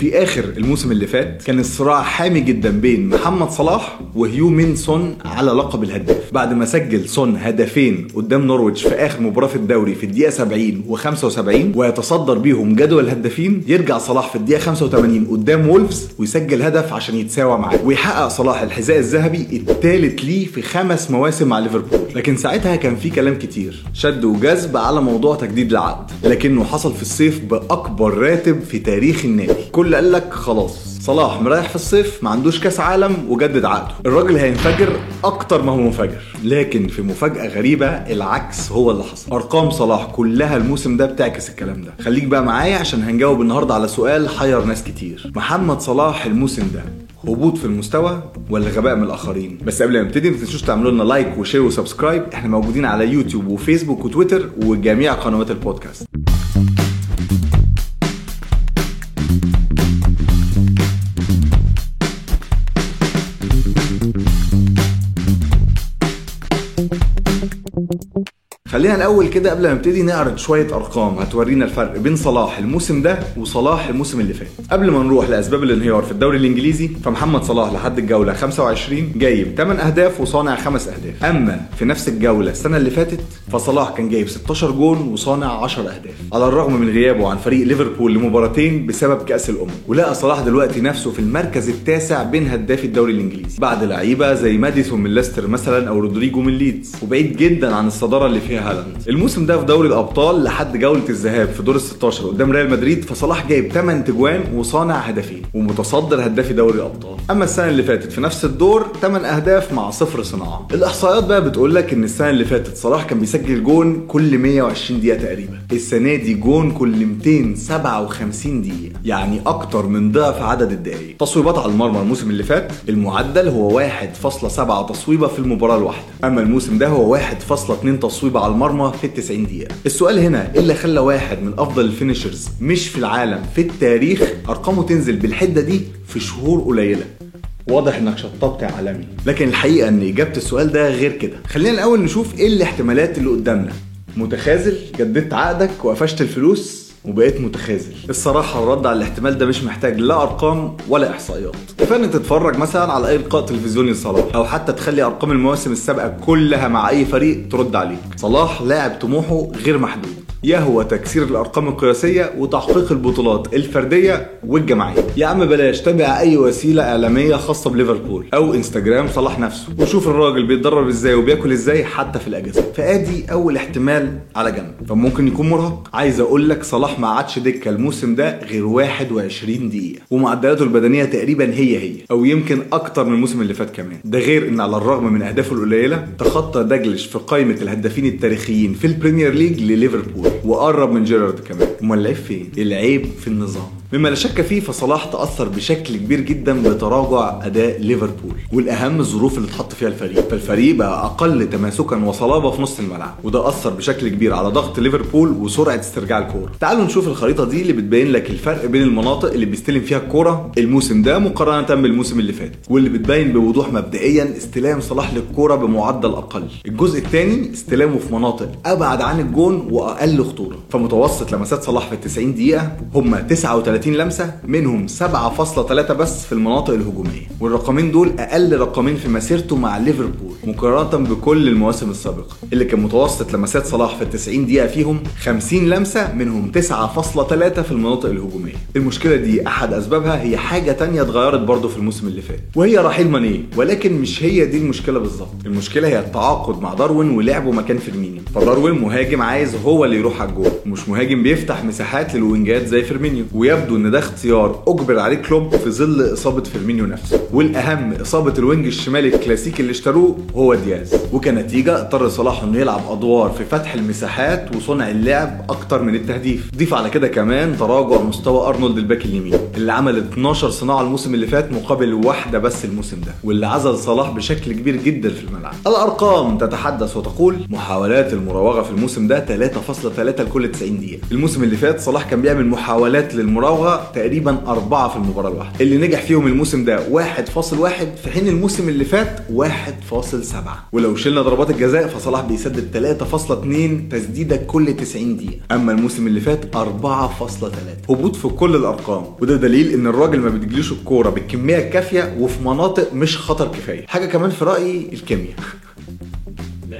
في اخر الموسم اللي فات كان الصراع حامي جدا بين محمد صلاح وهيومين صن على لقب الهداف. بعد ما سجل صن هدفين قدام نورويتش في اخر مباراه في الدوري في الدقيقه 70 و75 ويتصدر بيهم جدول الهدافين، يرجع صلاح في الدقيقه 85 قدام وولفز ويسجل هدف عشان يتساوى معاه، ويحقق صلاح الحذاء الذهبي الثالث ليه في 5 مواسم مع ليفربول. لكن ساعتها كان في كلام كتير شد وجذب على موضوع تجديد العقد، لكنه حصل في الصيف باكبر راتب في تاريخ النادي. كل قال لك خلاص صلاح مريح في الصيف، ما عندوش كاس عالم، وجدد عقده، الراجل هينفجر اكتر ما هو منفجر. لكن في مفاجاه غريبه العكس هو اللي حصل. ارقام صلاح كلها الموسم ده بتعكس الكلام ده. خليك بقى معايا عشان هنجاوب النهارده على سؤال حير ناس كتير: محمد صلاح الموسم ده هبوط في المستوى ولا غباء من الاخرين؟ بس قبل ما نبتدي ما تنسوش تعملوا لنا لايك وشير وسبسكرايب. احنا موجودين على يوتيوب وفيسبوك وتويتر وجميع قنوات البودكاست. خلينا الأول كده قبل ما نبتدي نعرض شوية أرقام هتورينا الفرق بين صلاح الموسم ده وصلاح الموسم اللي فات. قبل ما نروح لأسباب الانهيار في الدوري الإنجليزي، فمحمد صلاح لحد الجولة 25 جايب 8 أهداف وصانع 5 أهداف. أما في نفس الجولة السنة اللي فاتت فصلاح كان جايب 16 جول وصانع 10 أهداف، على الرغم من غيابه عن فريق ليفربول لمباراتين بسبب كأس الأمم. ولقى صلاح دلوقتي نفسه في المركز التاسع بين هدافي الدوري الإنجليزي، بعد لعيبة زي ماديسون من لستر مثلا أو رودريجو من ليدز، وبعيد جدا عن الصدارة اللي فيها هالند. الموسم ده في دوري الابطال لحد جوله الذهاب في دور ال16 قدام ريال مدريد، فصلاح جايب 8 تجوان وصانع هدفين ومتصدر هدافي دوري الابطال. اما السنه اللي فاتت في نفس الدور 8 اهداف مع 0 صناعه. الاحصائيات بقى بتقول لك ان السنه اللي فاتت صلاح كان بيسجل جون كل 120 دقيقه تقريبا، السنه دي جون كل 257 دقيقه، يعني اكتر من ضعف عدد الدقائق. تصويبات على المرمى الموسم اللي فات المعدل هو 1.7 تصويبه في المباراه الواحده، اما الموسم ده هو 1.2 تصويبه على المرمى في 90 دقيقة. السؤال هنا إلا خلى واحد من أفضل الفينيشرز مش في العالم في التاريخ أرقامه تنزل بالحدة دي في شهور قليلة. واضح انك شطبت عالمي، لكن الحقيقة ان إجابة السؤال ده غير كده. خلينا الأول نشوف إيه الاحتمالات اللي قدامنا. متخاذل، جددت عقدك وقفشت الفلوس وبقيت متخاذل. الصراحه الرد على الاحتمال ده مش محتاج لا ارقام ولا احصائيات. كفايه تتفرج مثلا على اي لقاء تلفزيوني لصلاح، او حتى تخلي ارقام المواسم السابقه كلها مع اي فريق ترد عليك. صلاح لاعب طموحه غير محدود، يهوى تكسير الارقام القياسيه وتحقيق البطولات الفرديه والجماعيه. يا عم بلاش تابع اي وسيله اعلاميه خاصه بليفربول او انستجرام صلاح نفسه، وشوف الراجل بيتدرب ازاي وبياكل ازاي حتى في الاجازه. فادي اول احتمال على جنب. طب ممكن يكون مرهق. عايز اقول لك صلاح ما عادش دكه الموسم ده غير 21 دقيقه، ومعدلاته البدنيه تقريبا هي او يمكن اكتر من الموسم اللي فات كمان. ده غير ان على الرغم من اهدافه القليله تخطى دجلش في قائمه الهدافين التاريخيين في البريمير ليج لليفربول وقرب من جيرارد كمان. امال العيب فين؟ العيب في النظام مما لا شك فيه. فصلاح تاثر بشكل كبير جدا بتراجع اداء ليفربول، والاهم الظروف اللي اتحط فيها الفريق. فالفريق بقى اقل تماسكا وصلابه في نص الملعب، وده اثر بشكل كبير على ضغط ليفربول وسرعه استرجاع الكوره. تعالوا نشوف الخريطه دي اللي بتبين لك الفرق بين المناطق اللي بيستلم فيها الكوره الموسم ده مقارنه بالموسم اللي فات، واللي بتبين بوضوح مبدئيا استلام صلاح للكوره بمعدل اقل. الجزء الثاني استلامه في مناطق ابعد عن الجون واقل خطوره. فمتوسط لمسات صلاح في 90 دقيقه هم 39 لمسه، منهم 7.3 بس في المناطق الهجوميه، والرقمين دول اقل رقمين في مسيرته مع ليفربول مقارنه بكل المواسم السابقه اللي كان متوسط لمسات صلاح في 90 دقيقه فيهم 50 لمسه، منهم 9.3 في المناطق الهجوميه. المشكله دي احد اسبابها هي حاجه تانية اتغيرت برضو في الموسم اللي فات، وهي رحيل ماني. ولكن مش هي دي المشكله بالظبط. المشكله هي التعاقد مع داروين ولعبه مكان فيرمينو. فداروين مهاجم عايز هو اللي يروح على الجول، مش مهاجم بيفتح مساحات للوينجات زي فيرمينو، ويبدو ان ده اختيار اجبر عليه كلوب في ظل اصابه فيرمينو نفسه، والاهم اصابه الوينج الشمالي الكلاسيكي اللي اشتروه هو دياز. وكنتيجه اضطر صلاح انه يلعب ادوار في فتح المساحات وصنع اللعب اكتر من التهديف. ضيف على كده كمان تراجع مستوى ارنولد الباك اليمين اللي عمل 12 صناعه الموسم اللي فات مقابل 1 بس الموسم ده، واللي عزل صلاح بشكل كبير جدا في الملعب. الارقام تتحدث وتقول محاولات المراوغه في الموسم ده 3.3 لكل 90 دقيقه. الموسم اللي فات صلاح كان بيعمل محاولات للمراوغه صوغها تقريبا 4 في المباراة الواحدة، اللي نجح فيهم الموسم ده 1.1 في حين الموسم اللي فات 1.7. ولو شلنا ضربات الجزاء فصلاح بيسدد 3.2 تسديدة كل 90 دقيقة، اما الموسم اللي فات 4.3. هبوط في كل الارقام، وده دليل ان الراجل ما بتجليش الكورة بالكمية الكافية وفي مناطق مش خطر كفاية. حاجة كمان في رأيي الكيمياء،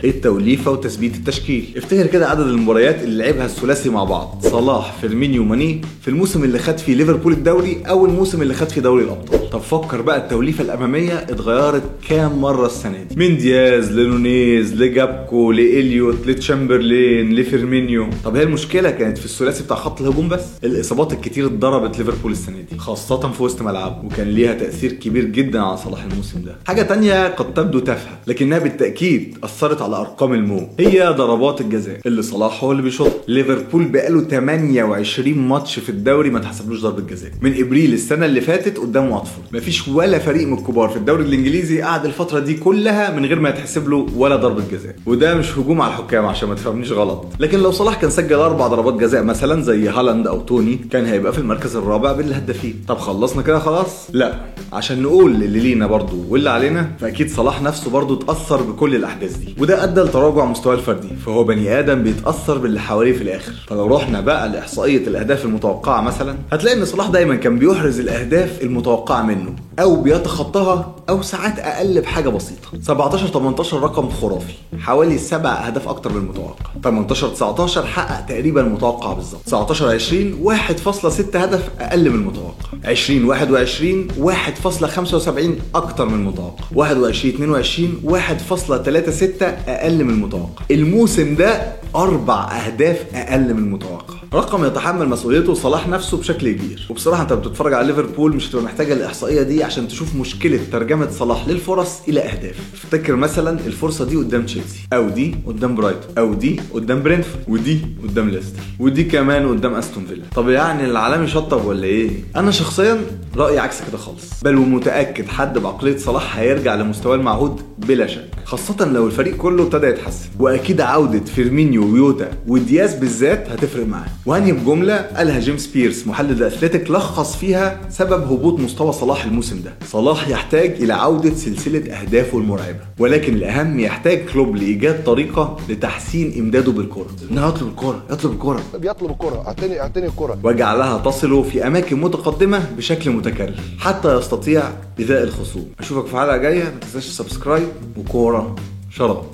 التوليفه وتثبيت التشكيل. افتكر كده عدد المباريات اللي لعبها الثلاثي مع بعض صلاح فيرمينو ماني في الموسم اللي خد فيه ليفربول الدوري او الموسم اللي خد فيه دوري الابطال. طب فكر بقى التوليفه الاماميه اتغيرت كام مره السنه دي، من دياز لنونيز لجابكو لاليوت لتشامبرلين لفيرمينو. طب هي المشكله كانت في الثلاثي بتاع خط الهجوم بس؟ الاصابات الكتير ضربت ليفربول السنه دي خاصه في وسط ملعبه، وكان ليها تاثير كبير جدا على صلاح الموسم ده. حاجه تانية قد تبدو تافهه لكنها بالتاكيد اثرت على ارقام الموم، هي ضربات الجزاء اللي صلاح هو اللي بيشوط. ليفربول بقاله 28 ماتش في الدوري ما اتحسبلوش ضربه جزاء من ابريل السنه اللي فاتت قدام واتفورد. مفيش ولا فريق من الكبار في الدوري الانجليزي قعد الفتره دي كلها من غير ما يتحسب له ولا ضربه جزاء، وده مش هجوم على الحكام عشان ما تفهمنيش غلط، لكن لو صلاح كان سجل 4 ضربات جزاء مثلا زي هالند او توني كان هيبقى في المركز الرابع بين الهدافين. طب خلصنا كده خلاص؟ لا، عشان نقول اللي لينا برضه واللي علينا فاكيد صلاح نفسه برضه اتاثر بكل الاحداث دي، وده ادى لتراجع مستواه الفردي، فهو بني ادم بيتاثر باللي حواليه في الاخر. فلو رحنا بقى لاحصائيه الاهداف المتوقعه مثلا هتلاقي ان صلاح دايما كان بيحرز الاهداف المتوقعه منه او بيتخطاها او ساعات اقل بحاجه بسيطه. 17-18 رقم خرافي، حوالي 7 اهداف اكتر من المتوقع. 18-19 حقق تقريبا المتوقع بالظبط. 19-20 1.6 هدف اقل من المتوقع. 20-21 1.75 اكتر من المتوقع. 21-22 1.36 اقل من المتوقع. الموسم ده 4 اهداف اقل من المتوقع، رقم يتحمل مسؤوليته صلاح نفسه بشكل كبير. وبصراحه انت بتتفرج على ليفربول مش هتبقى محتاجه الاحصائيه دي عشان تشوف مشكله ترجمه صلاح للفرص الى اهداف. افتكر مثلا الفرصه دي قدام تشيلسي، او دي قدام برايتون، او دي قدام برينفورد، ودي قدام ليستر، ودي كمان قدام استون فيلا. طب يعني العالمي شطب ولا ايه؟ انا شخصيا رايي عكس كده خالص، بل ومتاكد حد بعقليه صلاح هيرجع لمستواه المعهود بلا شك، خاصه لو الفريق كله ابتدى يتحسن. واكيد عوده فيرمينيو ويوتا ودياز بالذات هتفرق معاه. وهني بجمله قالها جيمس بيرس محلل الاثلتيك لخص فيها سبب هبوط مستوى صلاح الموسم ده: صلاح يحتاج الى عوده سلسله اهدافه المرعبه، ولكن الاهم يحتاج كلوب لايجاد طريقه لتحسين امداده بالكره. انه يطلب الكره اعطيني الكره، وجعلها تصله في اماكن متقدمه بشكل متكرر حتى يستطيع ايذاء الخصوم. اشوفك في حلقه جايه، ما تنساش سبسكرايب وكوره شراب.